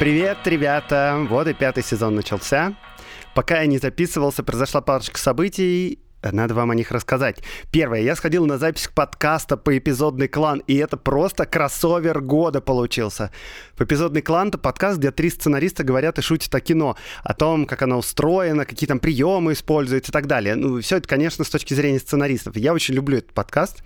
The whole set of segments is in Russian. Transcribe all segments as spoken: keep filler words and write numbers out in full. Привет, ребята! Вот и пятый сезон начался. Пока я не записывался, произошла парочка событий. Надо вам о них рассказать. Первое. Я сходил на запись подкаста «Поэпизодный клан», и это просто кроссовер года получился. «Поэпизодный клан» — это подкаст, где три сценариста говорят и шутят о кино, о том, как оно устроено, какие там приемы используются и так далее. Ну, все это, конечно, с точки зрения сценаристов. Я очень люблю этот подкаст.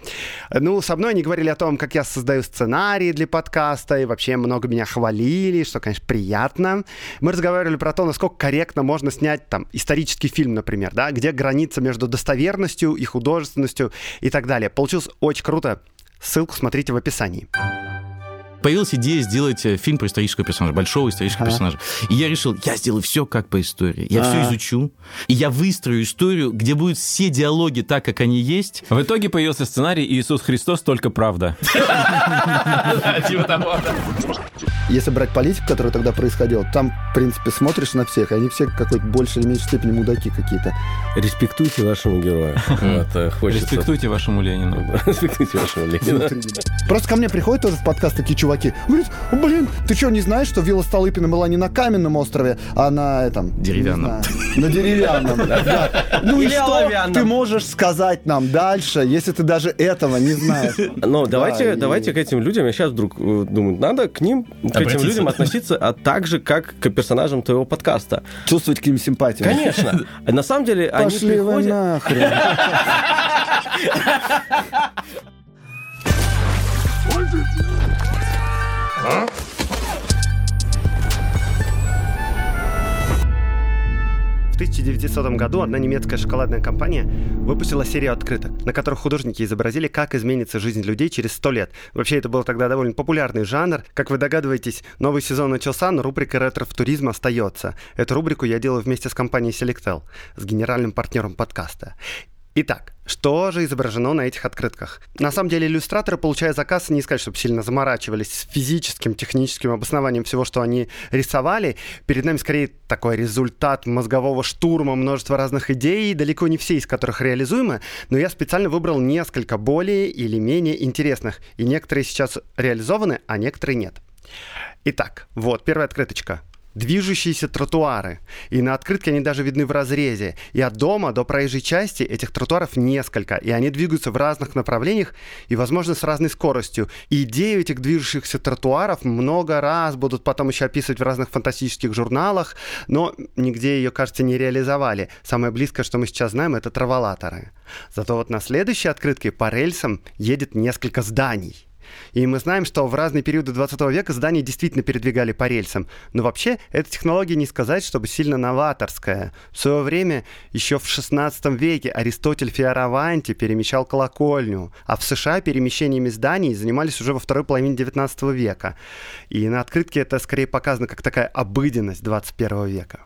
Ну, со мной они говорили о том, как я создаю сценарий для подкаста, и вообще много меня хвалили, что, конечно, приятно. Мы разговаривали про то, насколько корректно можно снять там исторический фильм, например, да, где граница между достаточностью, достоверностью и художественностью и так далее. Получилось очень круто. Ссылку смотрите в описании. Появилась идея сделать фильм про исторического персонажа, большого исторического а-а-а. персонажа. И я решил, я сделаю все как по истории. Я а-а-а. все изучу, и я выстрою историю, где будут все диалоги так, как они есть. В итоге появился сценарий «Иисус Христос, только правда». Если брать политику, которая тогда происходила, там, в принципе, смотришь на всех, и они все какой-то больше или меньшей степени мудаки какие-то. Респектуйте вашему герою. Респектуйте вашему Ленину. Респектуйте вашему Ленину. Просто ко мне приходят тоже в подкаст такие чуваки, чуваки. Говорит, блин, ты что, не знаешь, что вилла Столыпина была не на Каменном острове, а на этом... Деревянном. На деревянном, да. Ну и что ты можешь сказать нам дальше, если ты даже этого не знаешь? Ну, давайте к этим людям, я сейчас вдруг думаю, надо к ним, к этим людям относиться так же, как к персонажам твоего подкаста. Чувствовать к ним симпатию. Конечно. На самом деле они приходят... Пошли вы нахрен. А? В тысяча девятисотом году одна немецкая шоколадная компания выпустила серию открыток, на которых художники изобразили, как изменится жизнь людей через сто лет. Вообще, это был тогда довольно популярный жанр. Как вы догадываетесь, новый сезон начался, но рубрика «Ретро-футуризм» остается. Эту рубрику я делаю вместе с компанией Selectel, с генеральным партнером подкаста. Итак, что же изображено на этих открытках? На самом деле иллюстраторы, получая заказ, не сказать, чтобы сильно заморачивались с физическим, техническим обоснованием всего, что они рисовали. Перед нами скорее такой результат мозгового штурма, множества разных идей, далеко не все из которых реализуемы, но я специально выбрал несколько более или менее интересных, и некоторые сейчас реализованы, а некоторые нет. Итак, вот первая открыточка. Движущиеся тротуары. И на открытке они даже видны в разрезе. И от дома до проезжей части этих тротуаров несколько. И они двигаются в разных направлениях и, возможно, с разной скоростью. И идею этих движущихся тротуаров много раз будут потом еще описывать в разных фантастических журналах, но нигде ее, кажется, не реализовали. Самое близкое, что мы сейчас знаем, это траволаторы. Зато вот на следующей открытке по рельсам едет несколько зданий. И мы знаем, что в разные периоды двадцатого века здания действительно передвигали по рельсам. Но вообще, эта технология не сказать, чтобы сильно новаторская. В свое время, еще в шестнадцатом веке, Аристотель Фиораванти перемещал колокольню. А в США перемещениями зданий занимались уже во второй половине девятнадцатого века. И на открытке это скорее показано как такая обыденность двадцать первого века.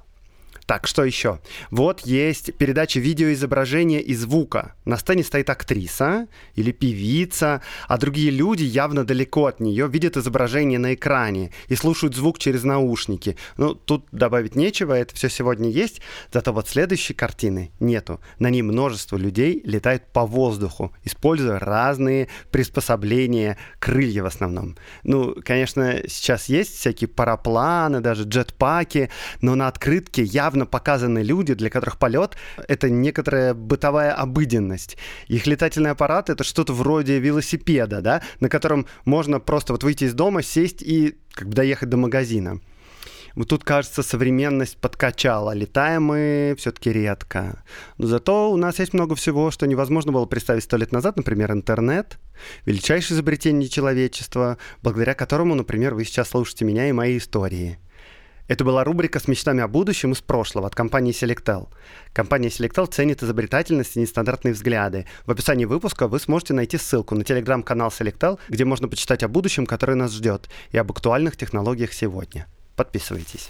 Так, что еще? Вот есть передача видеоизображения и звука. На сцене стоит актриса или певица, а другие люди явно далеко от нее видят изображение на экране и слушают звук через наушники. Ну, тут добавить нечего, это все сегодня есть, зато вот следующей картины нету. На ней множество людей летает по воздуху, используя разные приспособления, крылья в основном. Ну, конечно, сейчас есть всякие парапланы, даже джетпаки, но на открытке явно показаны люди, для которых полет — это некоторая бытовая обыденность. Их летательный аппарат — это что-то вроде велосипеда, да, на котором можно просто вот выйти из дома, сесть и как бы доехать до магазина. Вот тут, кажется, современность подкачала. Летаем мы все-таки редко. Но зато у нас есть много всего, что невозможно было представить сто лет назад. Например, интернет, величайшее изобретение человечества, благодаря которому, например, вы сейчас слушаете меня и мои истории. Это была рубрика с мечтами о будущем из прошлого от компании Selectel. Компания Selectel ценит изобретательность и нестандартные взгляды. В описании выпуска вы сможете найти ссылку на телеграм-канал Selectel, где можно почитать о будущем, которое нас ждет, и об актуальных технологиях сегодня. Подписывайтесь.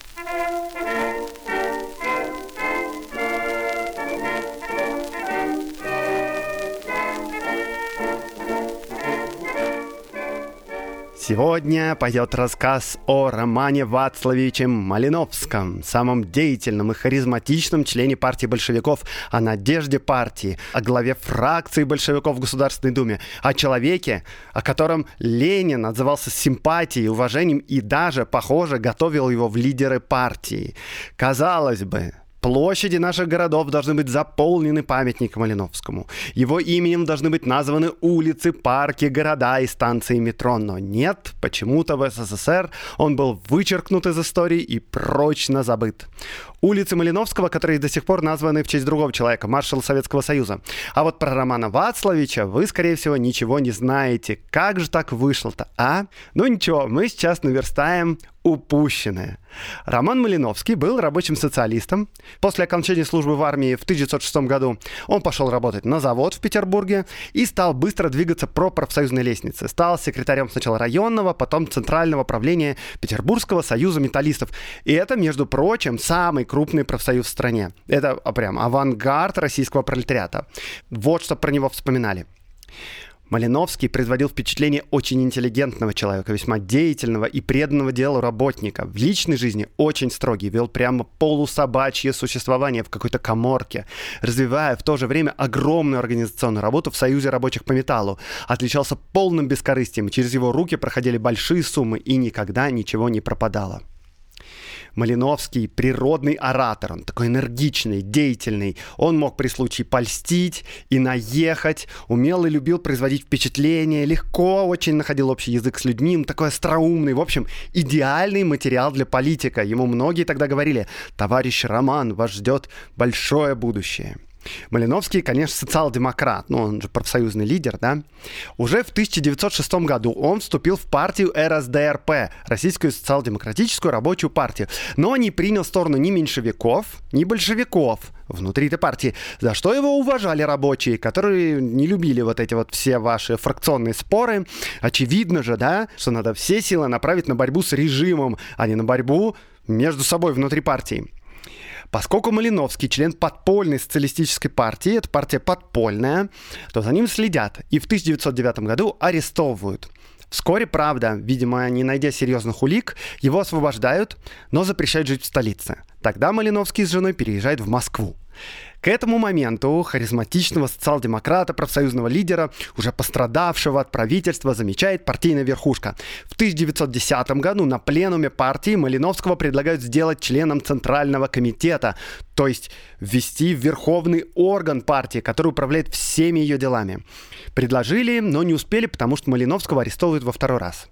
Сегодня пойдет рассказ о Романе Вацлавовиче Малиновском, самом деятельном и харизматичном члене партии большевиков, о надежде партии, о главе фракции большевиков в Государственной Думе, о человеке, о котором Ленин отзывался с симпатией, уважением и даже, похоже, готовил его в лидеры партии. Казалось бы, площади наших городов должны быть заполнены памятником Малиновскому. Его именем должны быть названы улицы, парки, города и станции метро. Но нет, почему-то в СССР он был вычеркнут из истории и прочно забыт. Улицы Малиновского, которые до сих пор названы в честь другого человека, маршала Советского Союза. А вот про Романа Вацлавовича вы, скорее всего, ничего не знаете. Как же так вышло-то, а? Ну ничего, мы сейчас наверстаем упущенное. Роман Малиновский был рабочим социалистом. После окончания службы в армии в тысяча девятьсот шестом году он пошел работать на завод в Петербурге и стал быстро двигаться по профсоюзной лестнице. Стал секретарем сначала районного, потом центрального правления Петербургского союза металлистов. И это, между прочим, самый крупный профсоюз в стране. Это прям авангард российского пролетариата. Вот что про него вспоминали. Малиновский производил впечатление очень интеллигентного человека, весьма деятельного и преданного делу работника. В личной жизни очень строгий, вел прямо полусобачье существование в какой-то каморке, развивая в то же время огромную организационную работу в Союзе рабочих по металлу. Отличался полным бескорыстием, через его руки проходили большие суммы и никогда ничего не пропадало. Малиновский — природный оратор, он такой энергичный, деятельный. Он мог при случае польстить и наехать, умел и любил производить впечатление, легко очень находил общий язык с людьми, он такой остроумный, в общем, идеальный материал для политика. Ему многие тогда говорили: «Товарищ Роман, вас ждет большое будущее». Малиновский, конечно, социал-демократ, но он же профсоюзный лидер, да? Уже в тысяча девятьсот шестом году он вступил в партию эр эс дэ эр пэ, Российскую социал-демократическую рабочую партию, но не принял сторону ни меньшевиков, ни большевиков внутри этой партии, за что его уважали рабочие, которые не любили вот эти вот все ваши фракционные споры. Очевидно же, да, что надо все силы направить на борьбу с режимом, а не на борьбу между собой внутри партии. Поскольку Малиновский член подпольной социалистической партии, эта партия подпольная, то за ним следят и в тысяча девятьсот девятом году арестовывают. Вскоре, правда, видимо, не найдя серьезных улик, его освобождают, но запрещают жить в столице. Тогда Малиновский с женой переезжает в Москву. К этому моменту харизматичного социал-демократа, профсоюзного лидера, уже пострадавшего от правительства, замечает партийная верхушка. В тысяча девятьсот десятом году на пленуме партии Малиновского предлагают сделать членом Центрального комитета, то есть ввести в верховный орган партии, который управляет всеми ее делами. Предложили, но не успели, потому что Малиновского арестовывают во второй раз.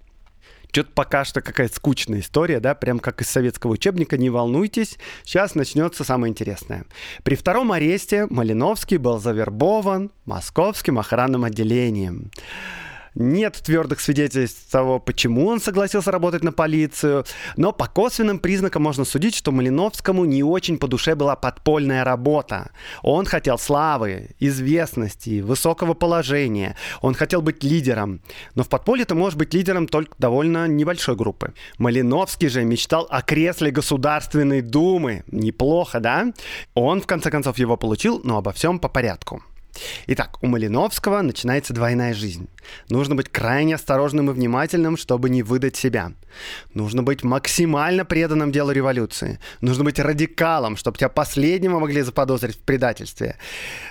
Что-то пока что какая-то скучная история, да, прям как из советского учебника, не волнуйтесь, сейчас начнется самое интересное. При втором аресте Малиновский был завербован московским охранным отделением. Нет твердых свидетельств того, почему он согласился работать на полицию, но по косвенным признакам можно судить, что Малиновскому не очень по душе была подпольная работа. Он хотел славы, известности, высокого положения, он хотел быть лидером. Но в подполье ты можешь быть лидером только довольно небольшой группы. Малиновский же мечтал о кресле Государственной Думы. Неплохо, да? Он, в конце концов, его получил, но обо всем по порядку. Итак, у Малиновского начинается двойная жизнь. Нужно быть крайне осторожным и внимательным, чтобы не выдать себя. Нужно быть максимально преданным делу революции. Нужно быть радикалом, чтобы тебя последнего могли заподозрить в предательстве.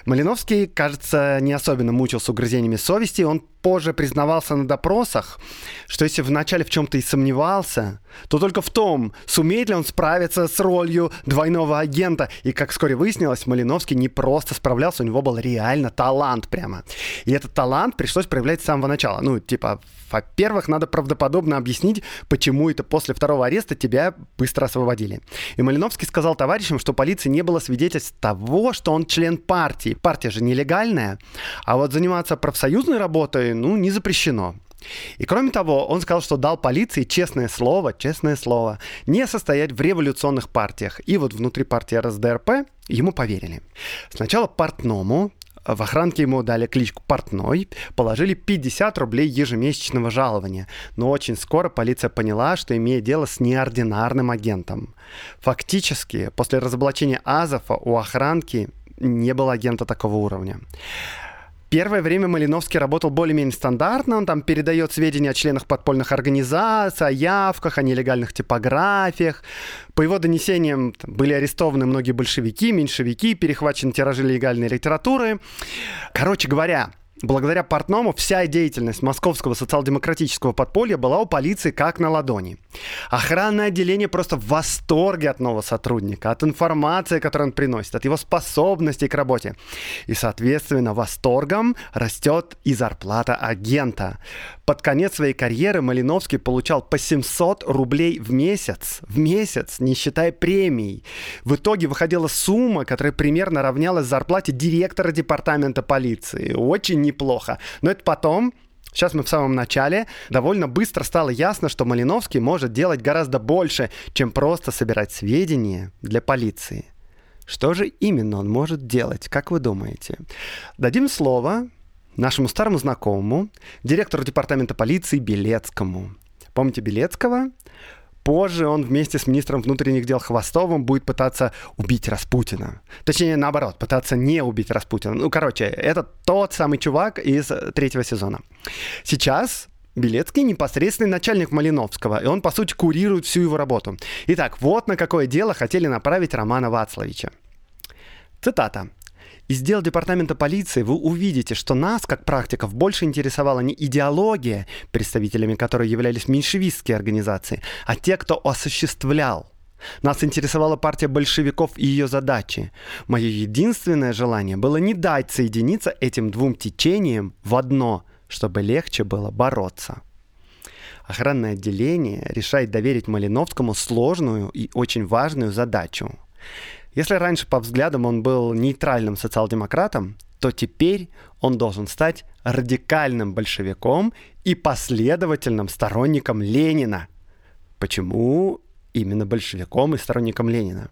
Малиновский, кажется, не особенно мучился угрызениями совести. Он позже признавался на допросах, что если вначале в чем-то и сомневался, то только в том, сумеет ли он справиться с ролью двойного агента. И, как вскоре выяснилось, Малиновский не просто справлялся, у него был реально талант прямо. И этот талант пришлось проявлять с самого начала. Ну, типа, во-первых, надо правдоподобно объяснить, почему это после второго ареста тебя быстро освободили. И Малиновский сказал товарищам, что полиции не было свидетельств того, что он член партии. Партия же нелегальная, а вот заниматься профсоюзной работой, ну, не запрещено. И кроме того, он сказал, что дал полиции честное слово, честное слово, не состоять в революционных партиях. И вот внутри партии эр эс дэ эр пэ ему поверили. Сначала партному, В охранке ему дали кличку Портной, положили пятьдесят рублей ежемесячного жалования, но очень скоро полиция поняла, что имеет дело с неординарным агентом. Фактически, после разоблачения Азефа у охранки не было агента такого уровня. Первое время Малиновский работал более-менее стандартно, он там передает сведения о членах подпольных организаций, о явках, о нелегальных типографиях. По его донесениям там были арестованы многие большевики, меньшевики, перехвачены тиражи легальной литературы. Короче говоря, благодаря Портному вся деятельность московского социал-демократического подполья была у полиции как на ладони. Охранное отделение просто в восторге от нового сотрудника, от информации, которую он приносит, от его способностей к работе. И, соответственно, восторгом растет и зарплата агента. Под конец своей карьеры Малиновский получал по семьсот рублей в месяц, в месяц, не считая премий. В итоге выходила сумма, которая примерно равнялась зарплате директора департамента полиции. Очень неплохо. Но это потом. Сейчас мы в самом начале. Довольно быстро стало ясно, что Малиновский может делать гораздо больше, чем просто собирать сведения для полиции. Что же именно он может делать, как вы думаете? Дадим слово нашему старому знакомому, директору департамента полиции Белецкому. Помните Белецкого? Позже он вместе с министром внутренних дел Хвостовым будет пытаться убить Распутина. Точнее, наоборот, пытаться не убить Распутина. Ну, короче, это тот самый чувак из третьего сезона. Сейчас Белецкий непосредственный начальник Малиновского, и он, по сути, курирует всю его работу. Итак, вот на какое дело хотели направить Романа Вацлавича. Цитата. Из дел департамента полиции вы увидите, что нас, как практиков, больше интересовала не идеология, представителями которой являлись меньшевистские организации, а те, кто осуществлял. Нас интересовала партия большевиков и ее задачи. Мое единственное желание было не дать соединиться этим двум течениям в одно, чтобы легче было бороться. Охранное отделение решает доверить Малиновскому сложную и очень важную задачу. Если раньше по взглядам он был нейтральным социал-демократом, то теперь он должен стать радикальным большевиком и последовательным сторонником Ленина. Почему именно большевиком и сторонником Ленина?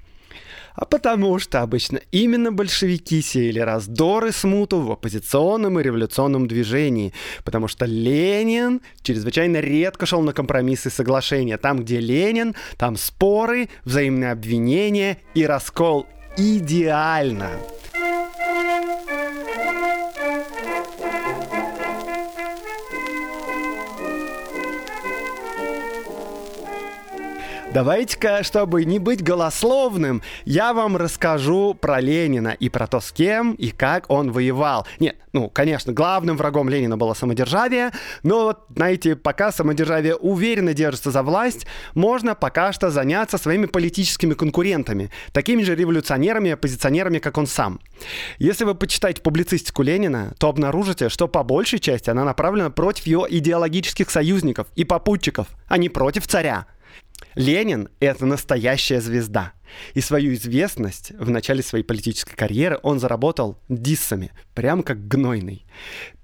А потому что обычно именно большевики сеяли раздор и смуту в оппозиционном и революционном движении, потому что Ленин чрезвычайно редко шел на компромиссы и соглашения. Там, где Ленин, там споры, взаимные обвинения и раскол. Идеально! Давайте-ка, чтобы не быть голословным, я вам расскажу про Ленина и про то, с кем и как он воевал. Нет, ну, конечно, главным врагом Ленина было самодержавие, но вот, знаете, пока самодержавие уверенно держится за власть, можно пока что заняться своими политическими конкурентами, такими же революционерами и оппозиционерами, как он сам. Если вы почитаете публицистику Ленина, то обнаружите, что по большей части она направлена против его идеологических союзников и попутчиков, а не против царя. Ленин — это настоящая звезда. И свою известность в начале своей политической карьеры он заработал диссами, прям как Гнойный.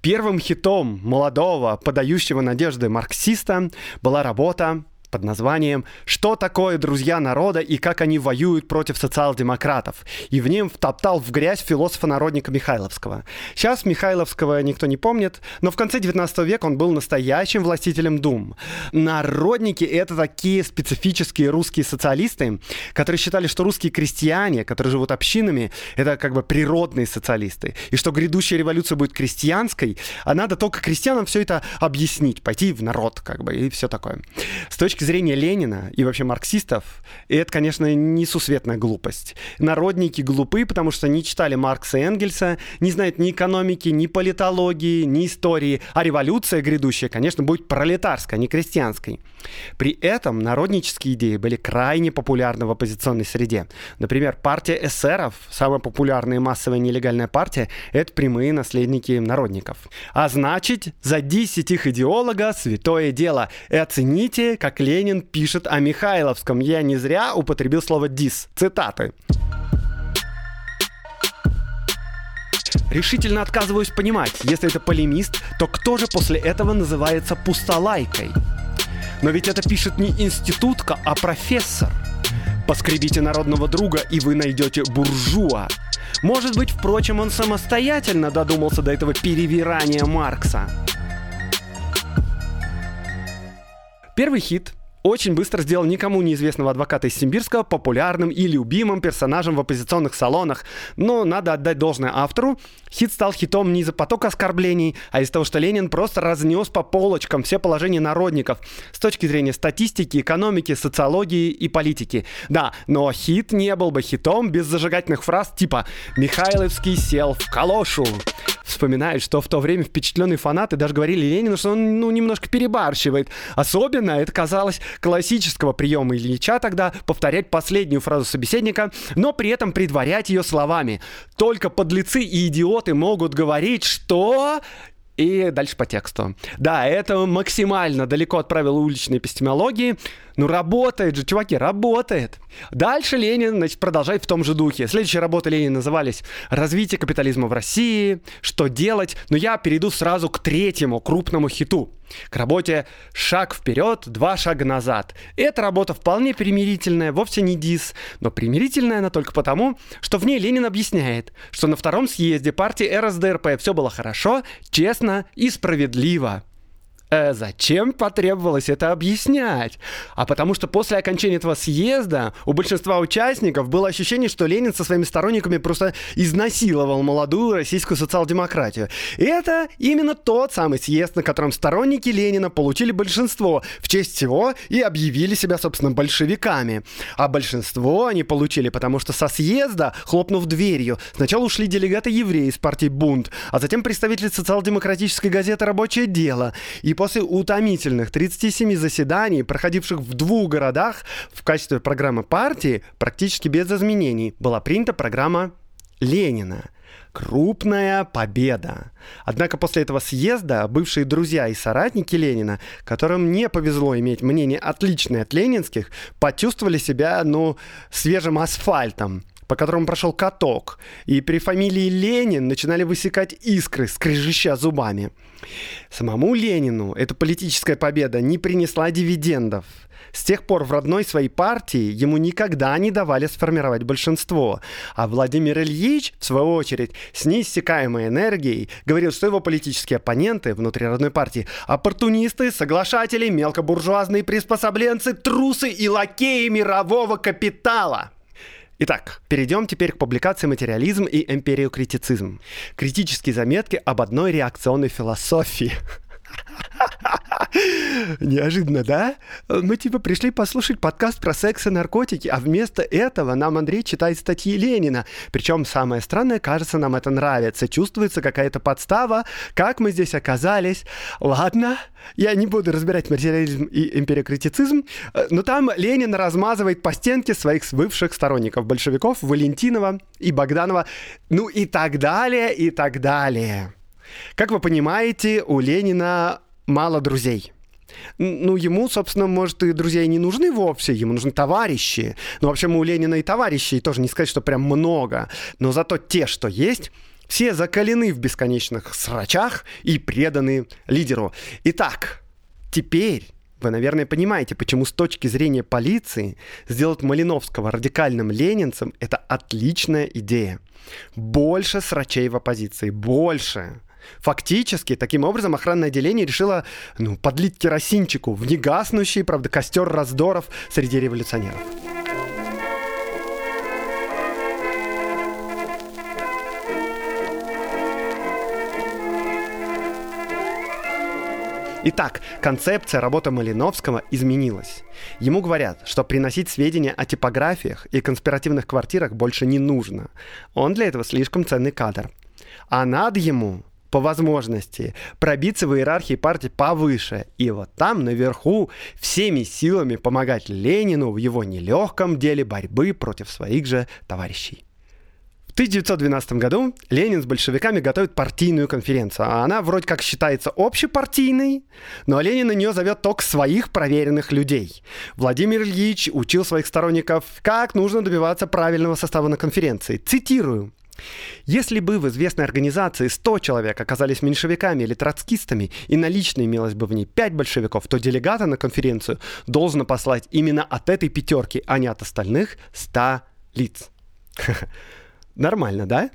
Первым хитом молодого, подающего надежды марксиста была работа под названием «Что такое друзья народа и как они воюют против социал-демократов?» и в нем втоптал в грязь философа-народника Михайловского. Сейчас Михайловского никто не помнит, но в конце девятнадцатого века он был настоящим властителем дум. Народники — это такие специфические русские социалисты, которые считали, что русские крестьяне, которые живут общинами, это как бы природные социалисты, и что грядущая революция будет крестьянской, а надо только крестьянам все это объяснить, пойти в народ, как бы, и все такое. С точки С точки зрения Ленина и вообще марксистов, это, конечно, несусветная глупость. Народники глупы, потому что не читали Маркса и Энгельса, не знают ни экономики, ни политологии, ни истории, а революция грядущая, конечно, будет пролетарской, а не крестьянской. При этом народнические идеи были крайне популярны в оппозиционной среде. Например, партия эсеров, самая популярная и массовая нелегальная партия, это прямые наследники народников. А значит, за десять их идеолога святое дело. И оцените, как Ленин Ленин пишет о Михайловском. Я не зря употребил слово «дис». Цитаты. Решительно отказываюсь понимать, если это полемист, то кто же после этого называется пустолайкой? Но ведь это пишет не институтка, а профессор. Поскребите народного друга, и вы найдете буржуа. Может быть, впрочем, он самостоятельно додумался до этого перевирания Маркса. Первый хит очень быстро сделал никому неизвестного адвоката из Симбирска популярным и любимым персонажем в оппозиционных салонах. Но надо отдать должное автору. Хит стал хитом не из-за потока оскорблений, а из-за того, что Ленин просто разнес по полочкам все положения народников с точки зрения статистики, экономики, социологии и политики. Да, но хит не был бы хитом без зажигательных фраз типа «Михайловский сел в калошу». Вспоминают, что в то время впечатленные фанаты даже говорили Ленину, что он, ну, немножко перебарщивает. Особенно это казалось классического приема Ильича тогда повторять последнюю фразу собеседника, но при этом предварять ее словами. Только подлецы и идиоты могут говорить, что... И дальше по тексту. Да, это максимально далеко от правил уличной эпистемологии. Ну, работает же, чуваки, работает. Дальше Ленин, значит, продолжает в том же духе. Следующие работы Ленина назывались «Развитие капитализма в России», «Что делать?». Но я перейду сразу к третьему крупному хиту. К работе «Шаг вперед, два шага назад». Эта работа вполне примирительная, вовсе не дисс, но примирительная она только потому, что в ней Ленин объясняет, что на втором съезде партии эр эс дэ эр пэ все было хорошо, честно и справедливо. Э, зачем потребовалось это объяснять? А потому что после окончания этого съезда у большинства участников было ощущение, что Ленин со своими сторонниками просто изнасиловал молодую российскую социал-демократию. И это именно тот самый съезд, на котором сторонники Ленина получили большинство, в честь чего и объявили себя, собственно, большевиками. А большинство они получили, потому что со съезда, хлопнув дверью, сначала ушли делегаты евреи из партии «Бунт», а затем представители социал-демократической газеты «Рабочее дело». И после утомительных тридцати семи заседаний, проходивших в двух городах, в качестве программы партии, практически без изменений, была принята программа Ленина. Крупная победа. Однако после этого съезда бывшие друзья и соратники Ленина, которым не повезло иметь мнение отличное от ленинских, почувствовали себя, ну, свежим асфальтом, по которому прошел каток, и при фамилии Ленин начинали высекать искры, скрежеща зубами. Самому Ленину эта политическая победа не принесла дивидендов. С тех пор в родной своей партии ему никогда не давали сформировать большинство. А Владимир Ильич, в свою очередь, с неиссякаемой энергией говорил, что его политические оппоненты внутри родной партии – оппортунисты, соглашатели, мелкобуржуазные приспособленцы, трусы и лакеи мирового капитала. Итак, перейдем теперь к публикации «Материализм и эмпириокритицизм». Критические заметки об одной реакционной философии. Неожиданно, да? Мы типа пришли послушать подкаст про секс и наркотики, а вместо этого нам Андрей читает статьи Ленина. Причем самое странное, кажется, нам это нравится. Чувствуется какая-то подстава, как мы здесь оказались. Ладно, я не буду разбирать материализм и эмпириокритицизм, но там Ленин размазывает по стенке своих бывших сторонников, большевиков, Валентинова и Богданова, ну и так далее, и так далее. Как вы понимаете, у Ленина мало друзей. Ну, ему, собственно, может, и друзей не нужны вовсе, ему нужны товарищи. Ну, вообще, у Ленина и товарищей тоже не сказать, что прям много. Но зато те, что есть, все закалены в бесконечных срачах и преданы лидеру. Итак, теперь вы, наверное, понимаете, почему с точки зрения полиции сделать Малиновского радикальным ленинцем – это отличная идея. Больше срачей в оппозиции, больше. Фактически, таким образом, охранное отделение решило, ну, подлить керосинчику в негаснущий, правда, костер раздоров среди революционеров. Итак, концепция работы Малиновского изменилась. Ему говорят, что приносить сведения о типографиях и конспиративных квартирах больше не нужно. Он для этого слишком ценный кадр. А надо ему, по возможности, пробиться в иерархии партии повыше. И вот там, наверху, всеми силами помогать Ленину в его нелегком деле борьбы против своих же товарищей. В тысяча девятьсот двенадцатом году Ленин с большевиками готовит партийную конференцию. Она вроде как считается общепартийной, но Ленин на нее зовет только своих проверенных людей. Владимир Ильич учил своих сторонников, как нужно добиваться правильного состава на конференции. Цитирую. Если бы в известной организации сто человек оказались меньшевиками или троцкистами, и налично имелось бы в ней пять большевиков, то делегата на конференцию должно послать именно от этой пятерки, а не от остальных ста лиц. Нормально, да?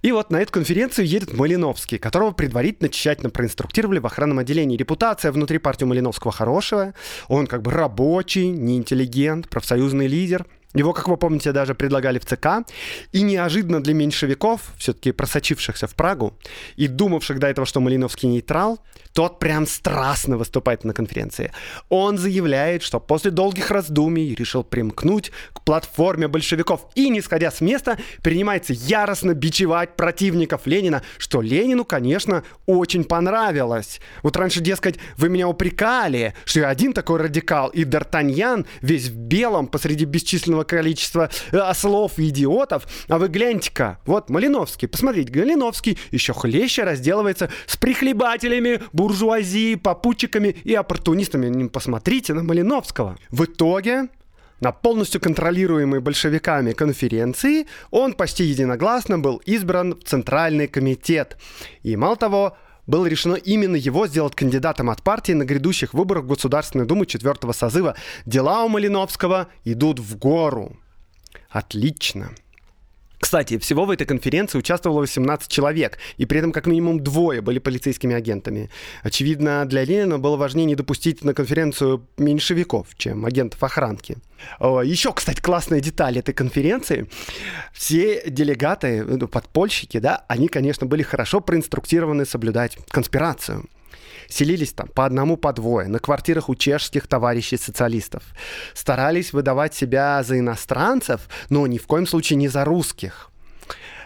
И вот на эту конференцию едет Малиновский, которого предварительно тщательно проинструктировали в охранном отделении. Репутация внутри партии Малиновского хорошая. Он как бы рабочий, не интеллигент, профсоюзный лидер. Его, как вы помните, даже предлагали в ЦК. И неожиданно для меньшевиков, все-таки просочившихся в Прагу, и думавших до этого, что Малиновский нейтрал, тот прям страстно выступает на конференции. Он заявляет, что после долгих раздумий решил примкнуть к платформе большевиков и, не сходя с места, принимается яростно бичевать противников Ленина, что Ленину, конечно, очень понравилось. Вот раньше, дескать, вы меня упрекали, что я один такой радикал, и Д'Артаньян весь в белом посреди бесчисленного количества ослов и идиотов, а вы гляньте-ка, вот Малиновский, посмотрите, Малиновский еще хлеще разделывается с прихлебателями, буржуазией, попутчиками и оппортунистами. Посмотрите на Малиновского. В итоге на полностью контролируемой большевиками конференции он почти единогласно был избран в Центральный комитет. И мало того, было решено именно его сделать кандидатом от партии на грядущих выборах Государственной Думы четвертого созыва. Дела у Малиновского идут в гору. Отлично. Кстати, всего в этой конференции участвовало восемнадцать человек, и при этом как минимум двое были полицейскими агентами. Очевидно, для Ленина было важнее не допустить на конференцию меньшевиков, чем агентов охранки. Еще, кстати, классная деталь этой конференции. Все делегаты, подпольщики, да, они, конечно, были хорошо проинструктированы соблюдать конспирацию. Селились там по одному, по двое, на квартирах у чешских товарищей-социалистов. Старались выдавать себя за иностранцев, но ни в коем случае не за русских.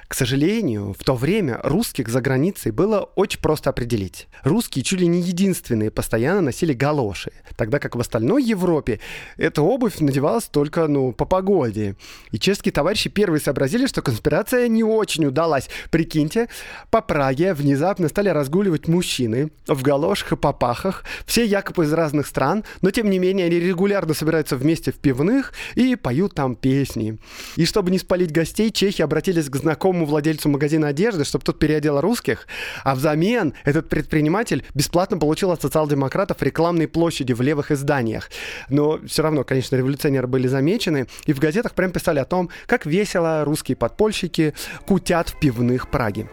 К сожалению, в то время русских за границей было очень просто определить. Русские чуть ли не единственные постоянно носили галоши, тогда как в остальной Европе эта обувь надевалась только, ну, по погоде. И чешские товарищи первые сообразили, что конспирация не очень удалась. Прикиньте, по Праге внезапно стали разгуливать мужчины в галошах и попахах, все якобы из разных стран, но тем не менее они регулярно собираются вместе в пивных и поют там песни. И чтобы не спалить гостей, чехи обратились к знакомым владельцу магазина одежды, чтобы тот переодел русских, а взамен этот предприниматель бесплатно получил от социал-демократов рекламные площади в левых изданиях. Но все равно, конечно, революционеры были замечены, и в газетах прям писали о том, как весело русские подпольщики кутят в пивных Праги.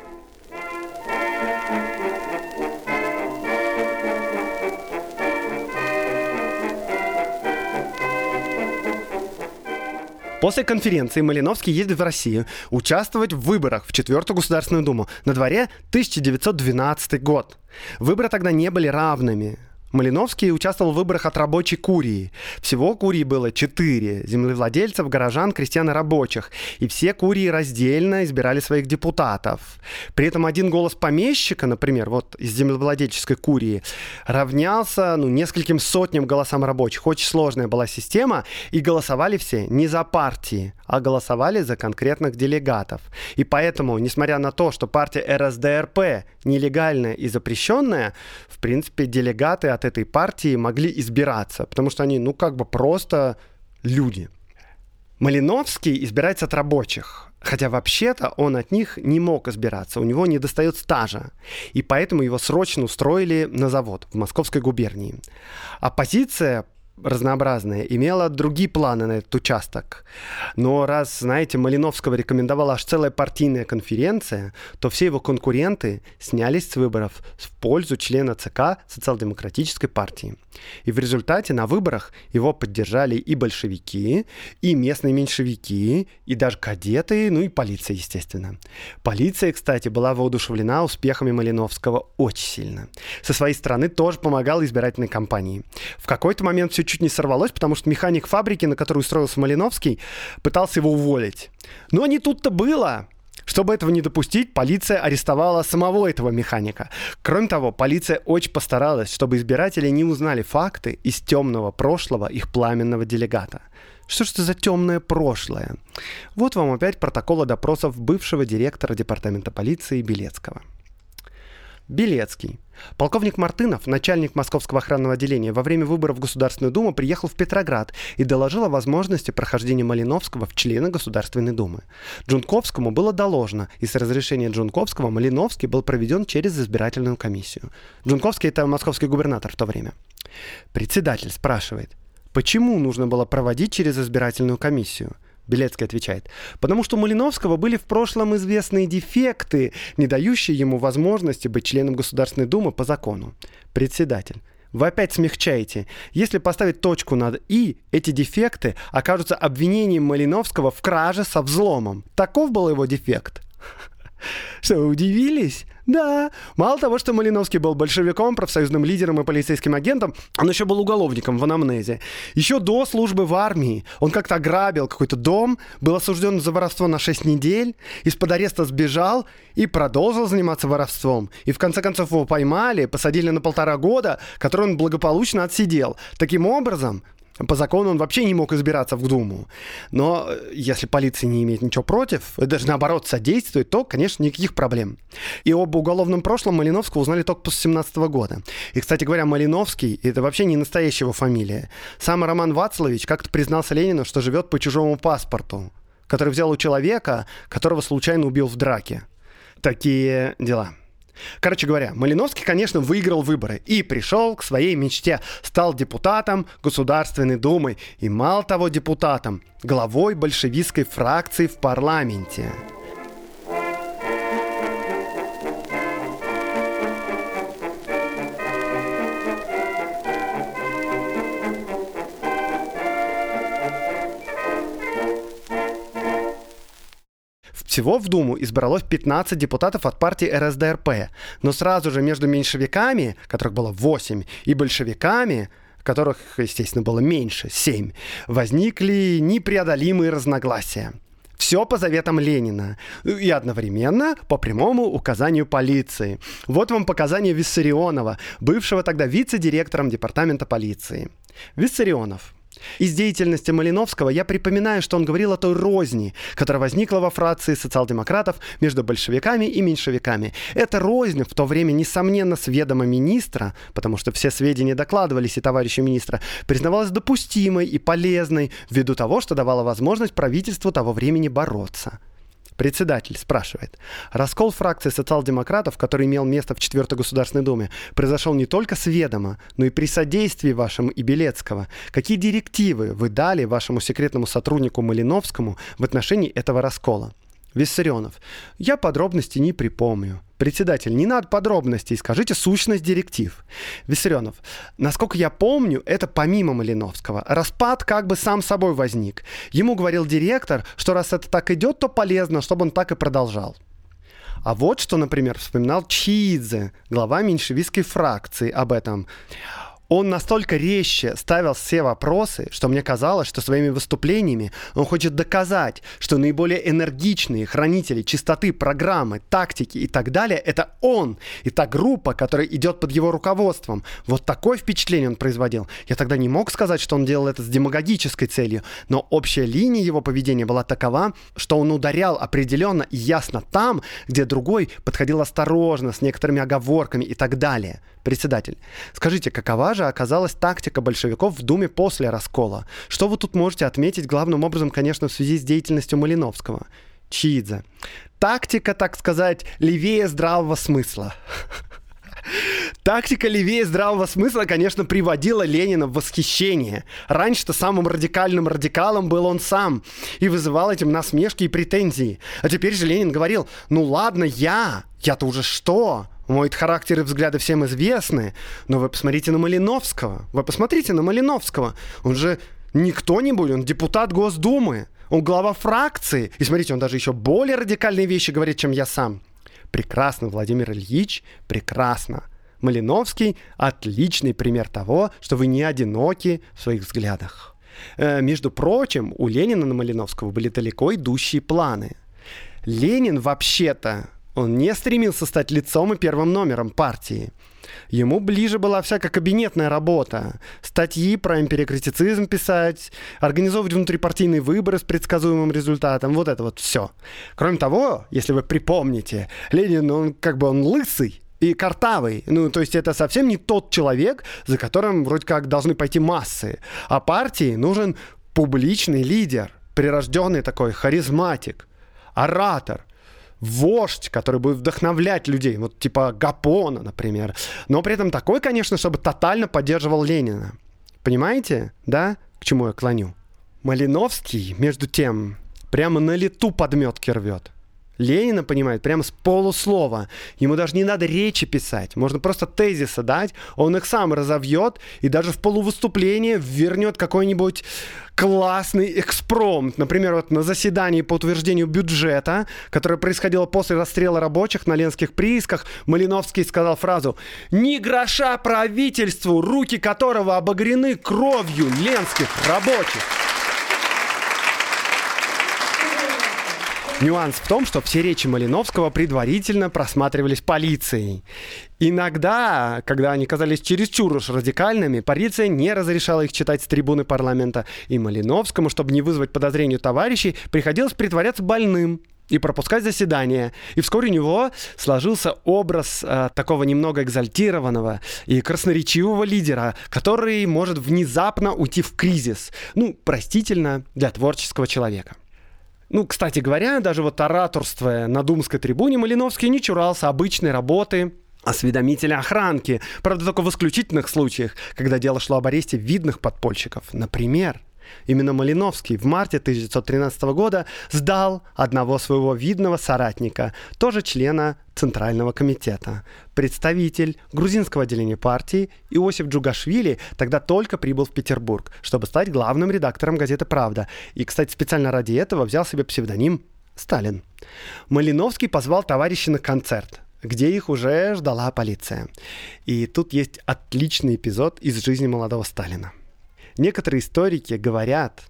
После конференции Малиновский едет в Россию участвовать в выборах в четвертую Государственную Думу. На дворе тысяча девятьсот двенадцатый год. Выборы тогда не были равными. Малиновский участвовал в выборах от рабочей курии. Всего курии было четыре: землевладельцев, горожан, крестьян и рабочих. И все курии раздельно избирали своих депутатов. При этом один голос помещика, например, вот из землевладельческой курии, равнялся, ну, нескольким сотням голосам рабочих. Очень сложная была система, и голосовали все не за партии, а голосовали за конкретных делегатов. И поэтому, несмотря на то, что партия эр эс дэ эр пэ нелегальная и запрещенная, в принципе, делегаты от этой партии могли избираться, потому что они, ну, как бы просто люди. Малиновский избирается от рабочих, хотя вообще-то он от них не мог избираться, у него недостает стажа, и поэтому его срочно устроили на завод в Московской губернии. Оппозиция разнообразная имела другие планы на этот участок. Но раз, знаете, Малиновского рекомендовала аж целая партийная конференция, то все его конкуренты снялись с выборов в пользу члена ЦК Социал-демократической партии. И в результате на выборах его поддержали и большевики, и местные меньшевики, и даже кадеты, ну и полиция, естественно. Полиция, кстати, была воодушевлена успехами Малиновского очень сильно. Со своей стороны тоже помогала избирательной кампании. В какой-то момент все чуть не сорвалось, потому что механик фабрики, на которую устроился Малиновский, пытался его уволить. Но не тут-то было. Чтобы этого не допустить, полиция арестовала самого этого механика. Кроме того, полиция очень постаралась, чтобы избиратели не узнали факты из темного прошлого их пламенного делегата. Что ж это за темное прошлое? Вот вам опять протоколы допросов бывшего директора департамента полиции Белецкого. Белецкий Полковник Мартынов, начальник Московского охранного отделения, во время выборов в Государственную Думу приехал в Петроград и доложил о возможности прохождения Малиновского в члены Государственной Думы. Джунковскому было доложено, и с разрешения Джунковского Малиновский был проведен через избирательную комиссию. Джунковский — это московский губернатор в то время. Председатель спрашивает, почему нужно было проводить через избирательную комиссию? Белецкий отвечает, потому что у Малиновского были в прошлом известные дефекты, не дающие ему возможности быть членом Государственной Думы по закону. Председатель, вы опять смягчаете. Если поставить точку над «и», эти дефекты окажутся обвинением Малиновского в краже со взломом. Таков был его дефект. Что, вы удивились? Да. Мало того, что Малиновский был большевиком, профсоюзным лидером и полицейским агентом, он еще был уголовником в анамнезе. Еще до службы в армии он как-то ограбил какой-то дом, был осужден за воровство на шесть недель, из-под ареста сбежал и продолжил заниматься воровством. И в конце концов его поймали, посадили на полтора года, который он благополучно отсидел. Таким образом, по закону он вообще не мог избираться в Думу. Но если полиция не имеет ничего против, даже наоборот содействует, то, конечно, никаких проблем. И об уголовном прошлом Малиновского узнали только после семнадцатого года. И, кстати говоря, Малиновский — это вообще не настоящая его фамилия. Сам Роман Вацлавович как-то признался Ленину, что живет по чужому паспорту, который взял у человека, которого случайно убил в драке. Такие дела. Короче говоря, Малиновский, конечно, выиграл выборы и пришел к своей мечте. Стал депутатом Государственной Думы и, мало того, депутатом, главой большевистской фракции в парламенте. Всего в Думу избралось пятнадцать депутатов от партии эр эс дэ эр пэ, но сразу же между меньшевиками, которых было восемь, и большевиками, которых, естественно, было меньше, семь, возникли непреодолимые разногласия. Все по заветам Ленина. И одновременно по прямому указанию полиции. Вот вам показания Виссарионова, бывшего тогда вице-директором департамента полиции. Виссарионов. Из деятельности Малиновского я припоминаю, что он говорил о той розни, которая возникла во фракции социал-демократов между большевиками и меньшевиками. Эта рознь в то время, несомненно, с ведома министра, потому что все сведения докладывались и товарищу министра, признавалась допустимой и полезной, ввиду того, что давала возможность правительству того времени бороться. Председатель спрашивает. Раскол фракции социал-демократов, который имел место в четвёртой Государственной Думе, произошел не только с ведома, но и при содействии вашем и Белецкого. Какие директивы вы дали вашему секретному сотруднику Малиновскому в отношении этого раскола? Виссарионов. Я подробностей не припомню. Председатель, не надо подробностей, скажите сущность директив. Виссарионов. Насколько я помню, это помимо Малиновского. Распад как бы сам собой возник. Ему говорил директор, что раз это так идет, то полезно, чтобы он так и продолжал. А вот что, например, вспоминал Чхеидзе, глава меньшевистской фракции, об этом. Он настолько резче ставил все вопросы, что мне казалось, что своими выступлениями он хочет доказать, что наиболее энергичные хранители чистоты программы, тактики и так далее – это он и та группа, которая идет под его руководством. Вот такое впечатление он производил. Я тогда не мог сказать, что он делал это с демагогической целью, но общая линия его поведения была такова, что он ударял определенно и ясно там, где другой подходил осторожно, с некоторыми оговорками и так далее. Председатель, скажите, какова же оказалась тактика большевиков в Думе после раскола? Что вы тут можете отметить главным образом, конечно, в связи с деятельностью Малиновского? Чхеидзе. Тактика, так сказать, левее здравого смысла. Тактика левее здравого смысла, конечно, приводила Ленина в восхищение. Раньше-то самым радикальным радикалом был он сам и вызывал этим насмешки и претензии. А теперь же Ленин говорил, ну ладно, я, я-то уже что? Мой характер и взгляды всем известны, но вы посмотрите на Малиновского. Вы посмотрите на Малиновского. Он же не кто-нибудь, он депутат Госдумы, он глава фракции. И смотрите, он даже еще более радикальные вещи говорит, чем я сам. Прекрасно, Владимир Ильич, прекрасно. Малиновский – отличный пример того, что вы не одиноки в своих взглядах. Э, между прочим, у Ленина на Малиновского были далеко идущие планы. Ленин вообще-то, он не стремился стать лицом и первым номером партии. Ему ближе была всякая кабинетная работа. Статьи про эмпирикритицизм писать, организовывать внутрипартийные выборы с предсказуемым результатом. Вот это вот все. Кроме того, если вы припомните, Ленин, он как бы он лысый. и картавый. Ну, то есть это совсем не тот человек, за которым вроде как должны пойти массы. А партии нужен публичный лидер, прирожденный такой харизматик, оратор, вождь, который будет вдохновлять людей, вот типа Гапона, например. Но при этом такой, конечно, чтобы тотально поддерживал Ленина. Понимаете, да, к чему я клоню? Малиновский, между тем, прямо на лету подметки рвет. Ленина понимает прямо с полуслова. Ему даже не надо речи писать. Можно просто тезисы дать, он их сам разовьет и даже в полувыступлении вернет какой-нибудь классный экспромт. Например, вот на заседании по утверждению бюджета, которое происходило после расстрела рабочих на Ленских приисках, Малиновский сказал фразу: «Ни гроша правительству, руки которого обогрены кровью ленских рабочих». Нюанс в том, что все речи Малиновского предварительно просматривались полицией. Иногда, когда они казались чересчур уж радикальными, полиция не разрешала их читать с трибуны парламента. И Малиновскому, чтобы не вызвать подозрения товарищей, приходилось притворяться больным и пропускать заседания. И вскоре у него сложился образ э, такого немного экзальтированного и красноречивого лидера, который может внезапно уйти в кризис. Ну, простительно для творческого человека. Ну, кстати говоря, даже вот ораторствуя на думской трибуне, Малиновский не чурался обычной работы осведомителя охранки. Правда, только в исключительных случаях, когда дело шло об аресте видных подпольщиков. Например, именно Малиновский в марте тысяча девятьсот тринадцатого года сдал одного своего видного соратника, тоже члена Центрального комитета. Представитель грузинского отделения партии Иосиф Джугашвили тогда только прибыл в Петербург, чтобы стать главным редактором газеты «Правда». И, кстати, специально ради этого взял себе псевдоним «Сталин». Малиновский позвал товарища на концерт, где их уже ждала полиция. И тут есть отличный эпизод из жизни молодого Сталина. Некоторые историки говорят,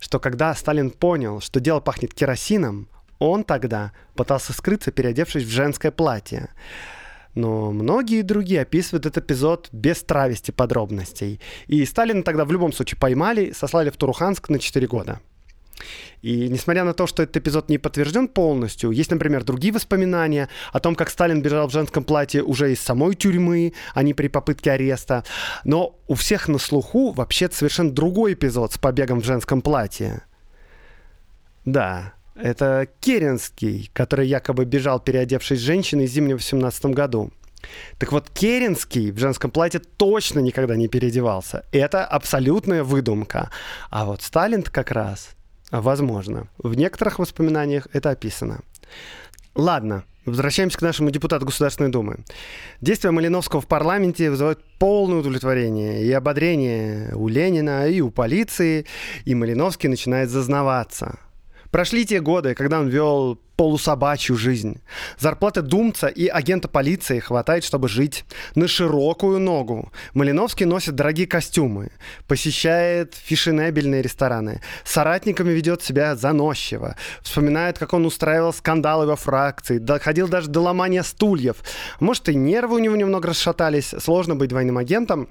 что когда Сталин понял, что дело пахнет керосином, он тогда пытался скрыться, переодевшись в женское платье. Но многие другие описывают этот эпизод без травести подробностей. И Сталина тогда в любом случае поймали, сослали в Туруханск на четыре года. И несмотря на то, что этот эпизод не подтвержден полностью, есть, например, другие воспоминания о том, как Сталин бежал в женском платье уже из самой тюрьмы, а не при попытке ареста. Но у всех на слуху вообще-то совершенно другой эпизод с побегом в женском платье. Да, это Керенский, который якобы бежал, переодевшись женщиной, в зимнем восемнадцатом году. Так вот, Керенский в женском платье точно никогда не переодевался. Это абсолютная выдумка. А вот Сталин-то как раз... Возможно. В некоторых воспоминаниях это описано. Ладно, возвращаемся к нашему депутату Государственной Думы. Действия Малиновского в парламенте вызывают полное удовлетворение и ободрение у Ленина и у полиции, и Малиновский начинает зазнаваться. Прошли те годы, когда он вел полусобачью жизнь. Зарплаты думца и агента полиции хватает, чтобы жить на широкую ногу. Малиновский носит дорогие костюмы, посещает фешенебельные рестораны, с соратниками ведет себя заносчиво, вспоминает, как он устраивал скандалы во фракции, доходил даже до ломания стульев. Может, и нервы у него немного расшатались, сложно быть двойным агентом.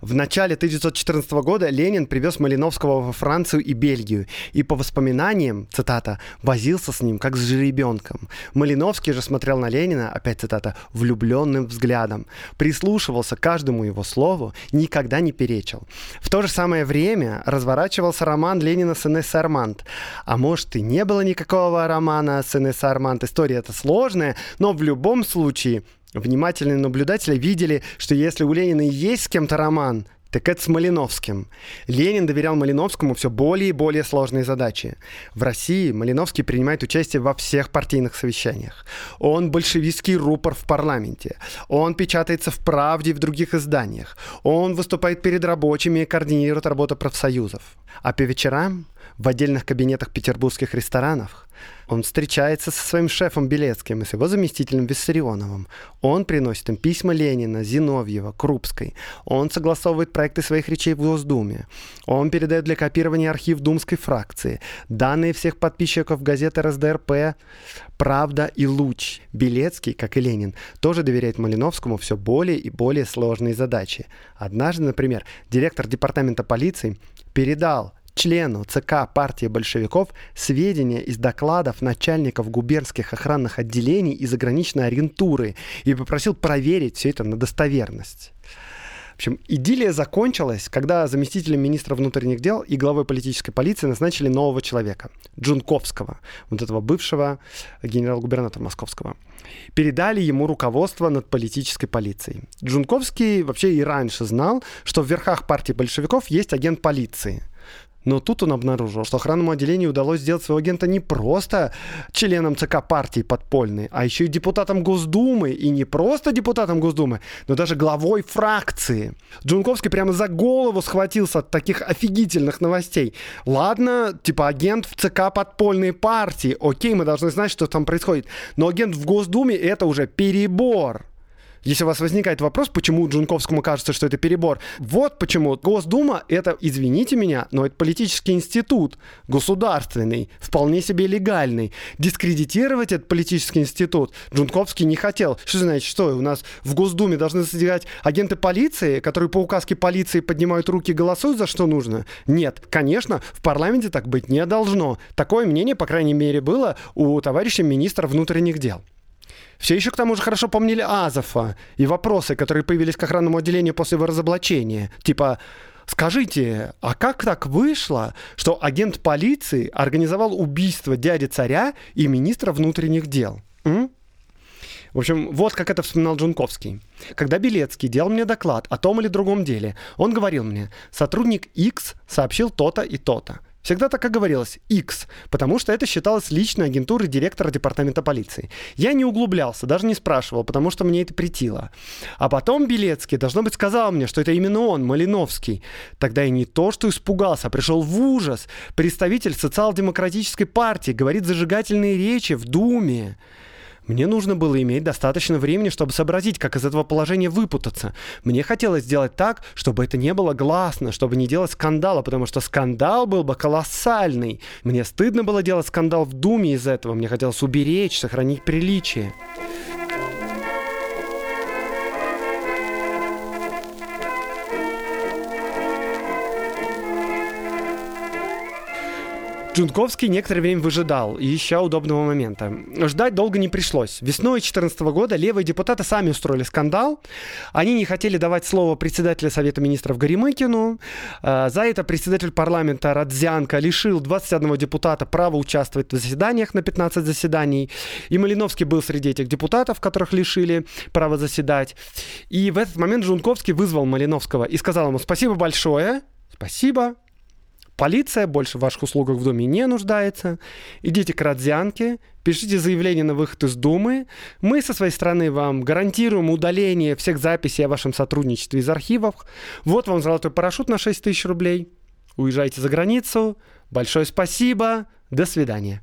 В начале тысяча девятьсот четырнадцатого года Ленин привез Малиновского во Францию и Бельгию и, по воспоминаниям, цитата, «возился с ним, как с жеребенком». Малиновский же смотрел на Ленина, опять цитата, «влюбленным взглядом», прислушивался к каждому его слову, никогда не перечил. В то же самое время разворачивался роман Ленина с Инессой Арманд. А может, и не было никакого романа с Инессой Арманд. История эта сложная, но в любом случае... Внимательные наблюдатели видели, что если у Ленина есть с кем-то роман, так это с Малиновским. Ленин доверял Малиновскому все более и более сложные задачи. В России Малиновский принимает участие во всех партийных совещаниях. Он большевистский рупор в парламенте. Он печатается в «Правде» и в других изданиях. Он выступает перед рабочими и координирует работу профсоюзов. А по вечерам в отдельных кабинетах петербургских ресторанов он встречается со своим шефом Белецким и с его заместителем Виссарионовым. Он приносит им письма Ленина, Зиновьева, Крупской. Он согласовывает проекты своих речей в Госдуме. Он передает для копирования архив думской фракции, данные всех подписчиков газеты эр эс дэ эр пэ «Правда» и «Луч». Белецкий, как и Ленин, тоже доверяет Малиновскому все более и более сложные задачи. Однажды, например, директор департамента полиции передал члену ЦК партии большевиков сведения из докладов начальников губернских охранных отделений и заграничной агентуры и попросил проверить все это на достоверность. В общем, идиллия закончилась, когда заместителем министра внутренних дел и главой политической полиции назначили нового человека, Джунковского, вот этого бывшего генерал-губернатора московского. Передали ему руководство над политической полицией. Джунковский вообще и раньше знал, что в верхах партии большевиков есть агент полиции. Но тут он обнаружил, что охранному отделению удалось сделать своего агента не просто членом ЦК партии подпольной, а еще и депутатом Госдумы. И не просто депутатом Госдумы, но даже главой фракции. Джунковский прямо за голову схватился от таких офигительных новостей. Ладно, типа агент в ЦК подпольной партии. Окей, мы должны знать, что там происходит. Но агент в Госдуме — это уже перебор. Если у вас возникает вопрос, почему Джунковскому кажется, что это перебор, вот почему. Госдума — это, извините меня, но это политический институт, государственный, вполне себе легальный. Дискредитировать этот политический институт Джунковский не хотел. Что значит, что у нас в Госдуме должны содержать агенты полиции, которые по указке полиции поднимают руки и голосуют за что нужно? Нет, конечно, в парламенте так быть не должно. Такое мнение, по крайней мере, было у товарища министра внутренних дел. Все еще к тому же хорошо помнили Азефа и вопросы, которые появились к охранному отделению после его разоблачения. Типа, скажите, а как так вышло, что агент полиции организовал убийство дяди царя и министра внутренних дел? М? В общем, вот как это вспоминал Джунковский. Когда Белецкий делал мне доклад о том или другом деле, он говорил мне, сотрудник X сообщил то-то и то-то. Всегда так и говорилось «X», потому что это считалось личной агентурой директора департамента полиции. Я не углублялся, даже не спрашивал, потому что мне это претило. А потом Белецкий, должно быть, сказал мне, что это именно он, Малиновский. Тогда и не то, что испугался, а пришел в ужас. Представитель социал-демократической партии говорит зажигательные речи в Думе. Мне нужно было иметь достаточно времени, чтобы сообразить, как из этого положения выпутаться. Мне хотелось сделать так, чтобы это не было гласно, чтобы не делать скандала, потому что скандал был бы колоссальный. Мне стыдно было делать скандал в Думе из этого. Мне хотелось уберечь, сохранить приличие. Джунковский некоторое время выжидал, ища удобного момента. Ждать долго не пришлось. Весной две тысячи четырнадцатого года левые депутаты сами устроили скандал. Они не хотели давать слово председателю Совета министров Горемыкину. За это председатель парламента Родзянко лишил двадцать одного депутата права участвовать в заседаниях на пятнадцать заседаний. И Малиновский был среди этих депутатов, которых лишили права заседать. И в этот момент Джунковский вызвал Малиновского и сказал ему «Спасибо большое». «Спасибо». Полиция больше в ваших услугах в Думе не нуждается. Идите к Родзянке, пишите заявление на выход из Думы. Мы со своей стороны вам гарантируем удаление всех записей о вашем сотрудничестве из архивов. Вот вам золотой парашют на шесть тысяч рублей. Уезжайте за границу. Большое спасибо. До свидания.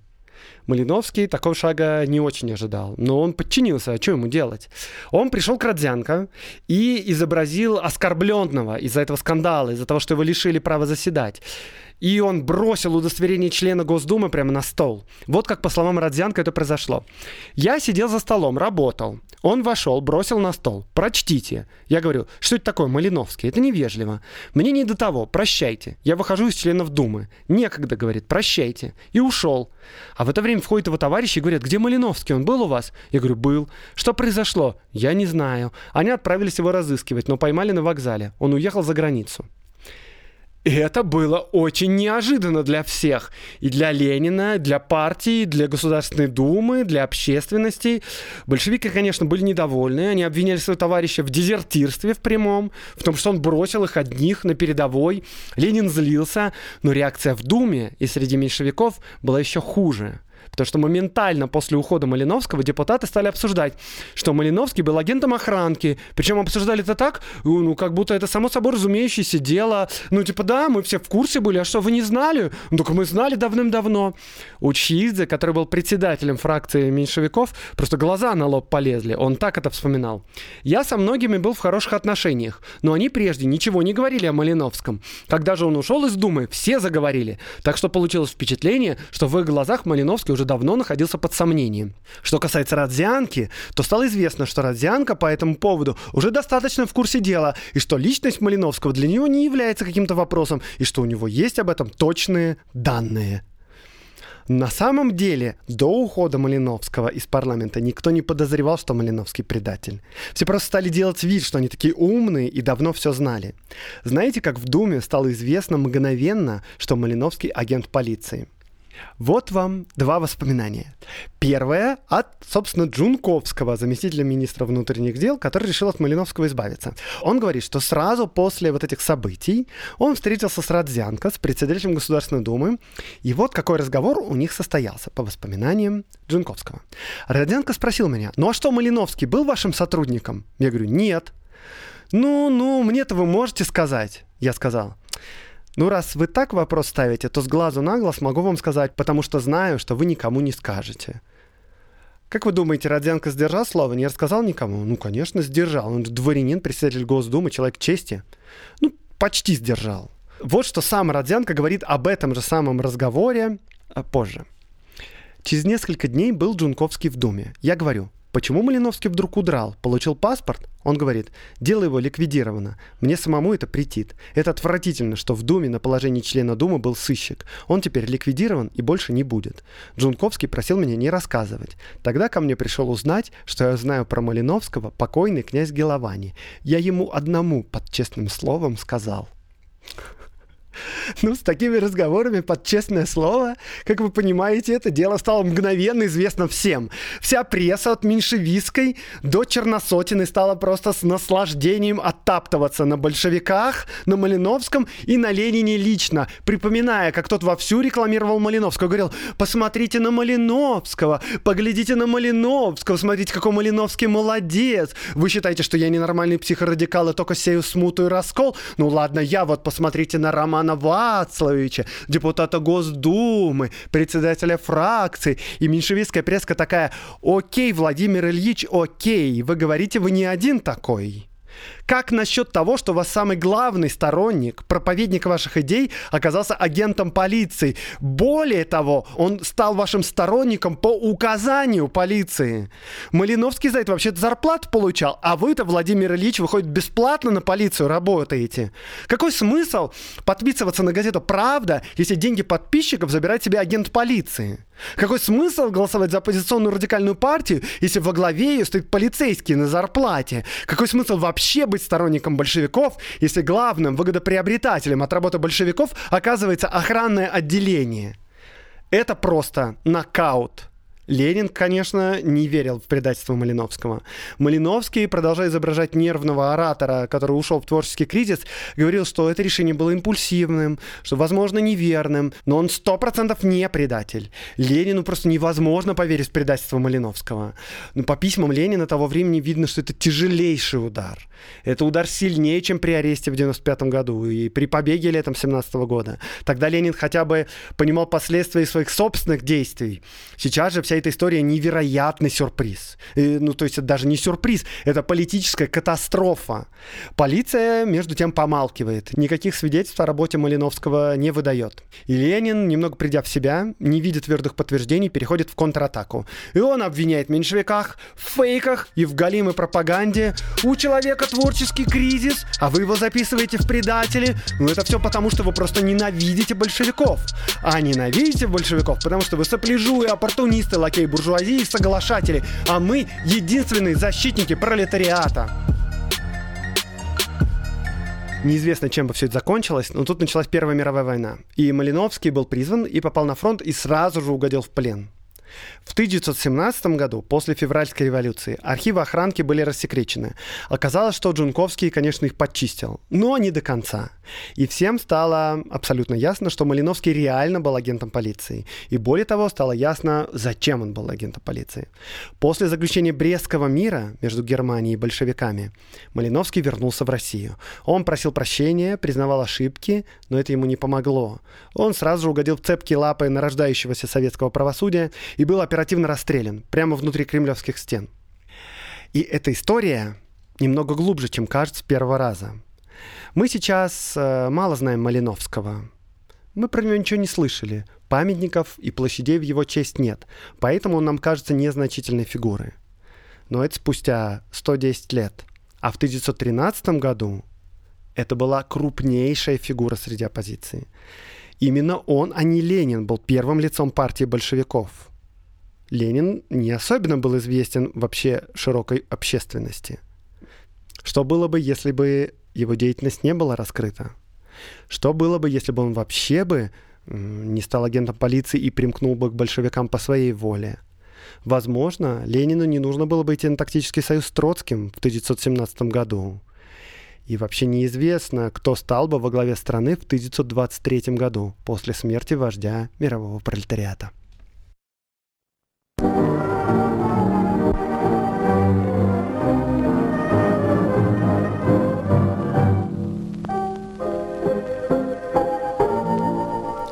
Малиновский такого шага не очень ожидал, но он подчинился, а что ему делать? Он пришел к Родзянко и изобразил оскорбленного из-за этого скандала, из-за того, что его лишили права заседать. И он бросил удостоверение члена Госдумы прямо на стол. Вот как, по словам Родзянко, это произошло. «Я сидел за столом, работал. Он вошел, бросил на стол. Прочтите». Я говорю, что это такое, Малиновский? Это невежливо. Мне не до того. Прощайте. Я выхожу из членов Думы. Некогда, говорит, прощайте. И ушел. А в это время входит его товарищи и говорят, где Малиновский? Он был у вас? Я говорю, был. Что произошло? Я не знаю. Они отправились его разыскивать, но поймали на вокзале. Он уехал за границу. И это было очень неожиданно для всех. И для Ленина, для партии, для Государственной Думы, для общественности. Большевики, конечно, были недовольны. Они обвиняли своего товарища в дезертирстве в прямом, в том, что он бросил их одних на передовой. Ленин злился, но реакция в Думе и среди меньшевиков была еще хуже. Потому что моментально после ухода Малиновского депутаты стали обсуждать, что Малиновский был агентом охранки. Причем обсуждали это так, ну, как будто это само собой разумеющееся дело. Ну, типа, да, мы все в курсе были, а что, вы не знали? Ну, только мы знали давным-давно. У Чхеидзе, который был председателем фракции меньшевиков, просто глаза на лоб полезли. Он так это вспоминал. Я со многими был в хороших отношениях, но они прежде ничего не говорили о Малиновском. Когда же он ушел из Думы, все заговорили. Так что получилось впечатление, что в их глазах Малиновский Джунковский уже давно находился под сомнением. Что касается Родзянки, то стало известно, что Родзянко по этому поводу уже достаточно в курсе дела, и что личность Малиновского для него не является каким-то вопросом, и что у него есть об этом точные данные. На самом деле, до ухода Малиновского из парламента никто не подозревал, что Малиновский предатель. Все просто стали делать вид, что они такие умные и давно все знали. Знаете, как в Думе стало известно мгновенно, что Малиновский агент полиции? Вот вам два воспоминания. Первое от, собственно, Джунковского, заместителя министра внутренних дел, который решил от Малиновского избавиться. Он говорит, что сразу после вот этих событий он встретился с Родзянко, с председателем Государственной Думы, и вот какой разговор у них состоялся, по воспоминаниям Джунковского. Родзянко спросил меня: «Ну а что, Малиновский был вашим сотрудником?» Я говорю: «Нет». «Ну, ну, мне-то вы можете сказать?» Я сказал: «Ну, раз вы так вопрос ставите, то с глазу на глаз могу вам сказать, потому что знаю, что вы никому не скажете». Как вы думаете, Родзянко сдержал слово, не рассказал никому? Ну, конечно, сдержал. Он же дворянин, председатель Госдумы, человек чести. Ну, почти сдержал. Вот что сам Родзянко говорит об этом же самом разговоре позже. Через несколько дней был Джунковский в Думе. Я говорю: «Почему Малиновский вдруг удрал? Получил паспорт?» Он говорит: «Дело его ликвидировано. Мне самому это претит. Это отвратительно, что в Думе на положении члена Думы был сыщик. Он теперь ликвидирован и больше не будет. Джунковский просил меня не рассказывать. Тогда ко мне пришел узнать, что я знаю про Малиновского покойный князь Геловани. Я ему одному под честным словом сказал». Ну, с такими разговорами под честное слово, как вы понимаете, это дело стало мгновенно известно всем. Вся пресса от меньшевистской до черносотиной стала просто с наслаждением оттаптываться на большевиках, на Малиновском и на Ленине лично, припоминая, как тот вовсю рекламировал Малиновского. Говорил: «Посмотрите на Малиновского, поглядите на Малиновского, смотрите, какой Малиновский молодец. Вы считаете, что я ненормальный психорадикал и только сею смуту и раскол? Ну ладно, я вот, посмотрите на Романа Вацлавовича, депутата Госдумы, председателя фракции». И меньшевистская пресска такая: «Окей, Владимир Ильич, окей, вы говорите, вы не один такой. Как насчет того, что у вас самый главный сторонник, проповедник ваших идей, оказался агентом полиции? Более того, он стал вашим сторонником по указанию полиции. Малиновский за это вообще-то зарплату получал, а вы-то, Владимир Ильич, выходит, бесплатно на полицию работаете. Какой смысл подписываться на газету «Правда», если деньги подписчиков забирает себе агент полиции? Какой смысл голосовать за оппозиционную радикальную партию, если во главе ее стоит полицейский на зарплате? Какой смысл вообще быть сторонником большевиков, если главным выгодоприобретателем от работы большевиков оказывается охранное отделение? Это просто нокаут. Ленин, конечно, не верил в предательство Малиновского. Малиновский, продолжая изображать нервного оратора, который ушел в творческий кризис, говорил, что это решение было импульсивным, что, возможно, неверным, но он сто процентов не предатель. Ленину просто невозможно поверить в предательство Малиновского. Но по письмам Ленина того времени видно, что это тяжелейший удар. Это удар сильнее, чем при аресте в девяносто пятом году и при побеге летом семнадцатого года. Тогда Ленин хотя бы понимал последствия своих собственных действий. Сейчас же вся эта история — невероятный сюрприз. И, ну, то есть это даже не сюрприз, это политическая катастрофа. Полиция, между тем, помалкивает. Никаких свидетельств о работе Малиновского не выдает. И Ленин, немного придя в себя, не видя твердых подтверждений, переходит в контратаку. И он обвиняет в меньшевиках, в фейках и в голимой пропаганде. У человека творческий кризис, а вы его записываете в предатели. Ну, это все потому, что вы просто ненавидите большевиков. А ненавидите большевиков, потому что вы сопляжу и оппортунисты, лакей буржуазии и соглашатели, а мы единственные защитники пролетариата. Неизвестно, чем бы все это закончилось, но тут началась Первая мировая война. И Малиновский был призван и попал на фронт и сразу же угодил в плен. В тысяча девятьсот семнадцатом году, после февральской революции, архивы охранки были рассекречены. Оказалось, что Джунковский, конечно, их подчистил, но не до конца. И всем стало абсолютно ясно, что Малиновский реально был агентом полиции. И более того, стало ясно, зачем он был агентом полиции. После заключения Брестского мира между Германией и большевиками Малиновский вернулся в Россию. Он просил прощения, признавал ошибки, но это ему не помогло. Он сразу же угодил в цепкие лапы нарождающегося советского правосудия и был оперативно расстрелян прямо внутри кремлевских стен. И эта история немного глубже, чем кажется с первого раза. Мы сейчас э, мало знаем Малиновского. Мы про него ничего не слышали. памятников и площадей в его честь нет, поэтому он нам кажется незначительной фигурой. Но это спустя сто десять лет. А в тысяча девятьсот тринадцатом году это была крупнейшая фигура среди оппозиции. Именно он, а не Ленин, был первым лицом партии большевиков. Ленин не особенно был известен вообще широкой общественности. Что было бы, если бы его деятельность не была раскрыта? Что было бы, если бы он вообще бы не стал агентом полиции и примкнул бы к большевикам по своей воле? Возможно, Ленину не нужно было бы идти на тактический союз с Троцким в тысяча девятьсот семнадцатом году. И вообще неизвестно, кто стал бы во главе страны в тысяча девятьсот двадцать третьем году, после смерти вождя мирового пролетариата.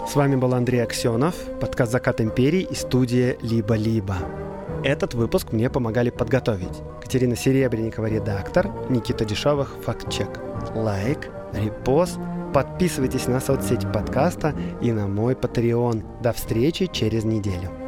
С вами был Андрей Аксенов, подкаст «Закат империи» и студия «Либо-Либо». Этот выпуск мне помогали подготовить Катерина Серебренникова, редактор, Никита Дешевых, фактчек. Лайк, репост, подписывайтесь на соцсети подкаста и на мой Patreon. До встречи через неделю.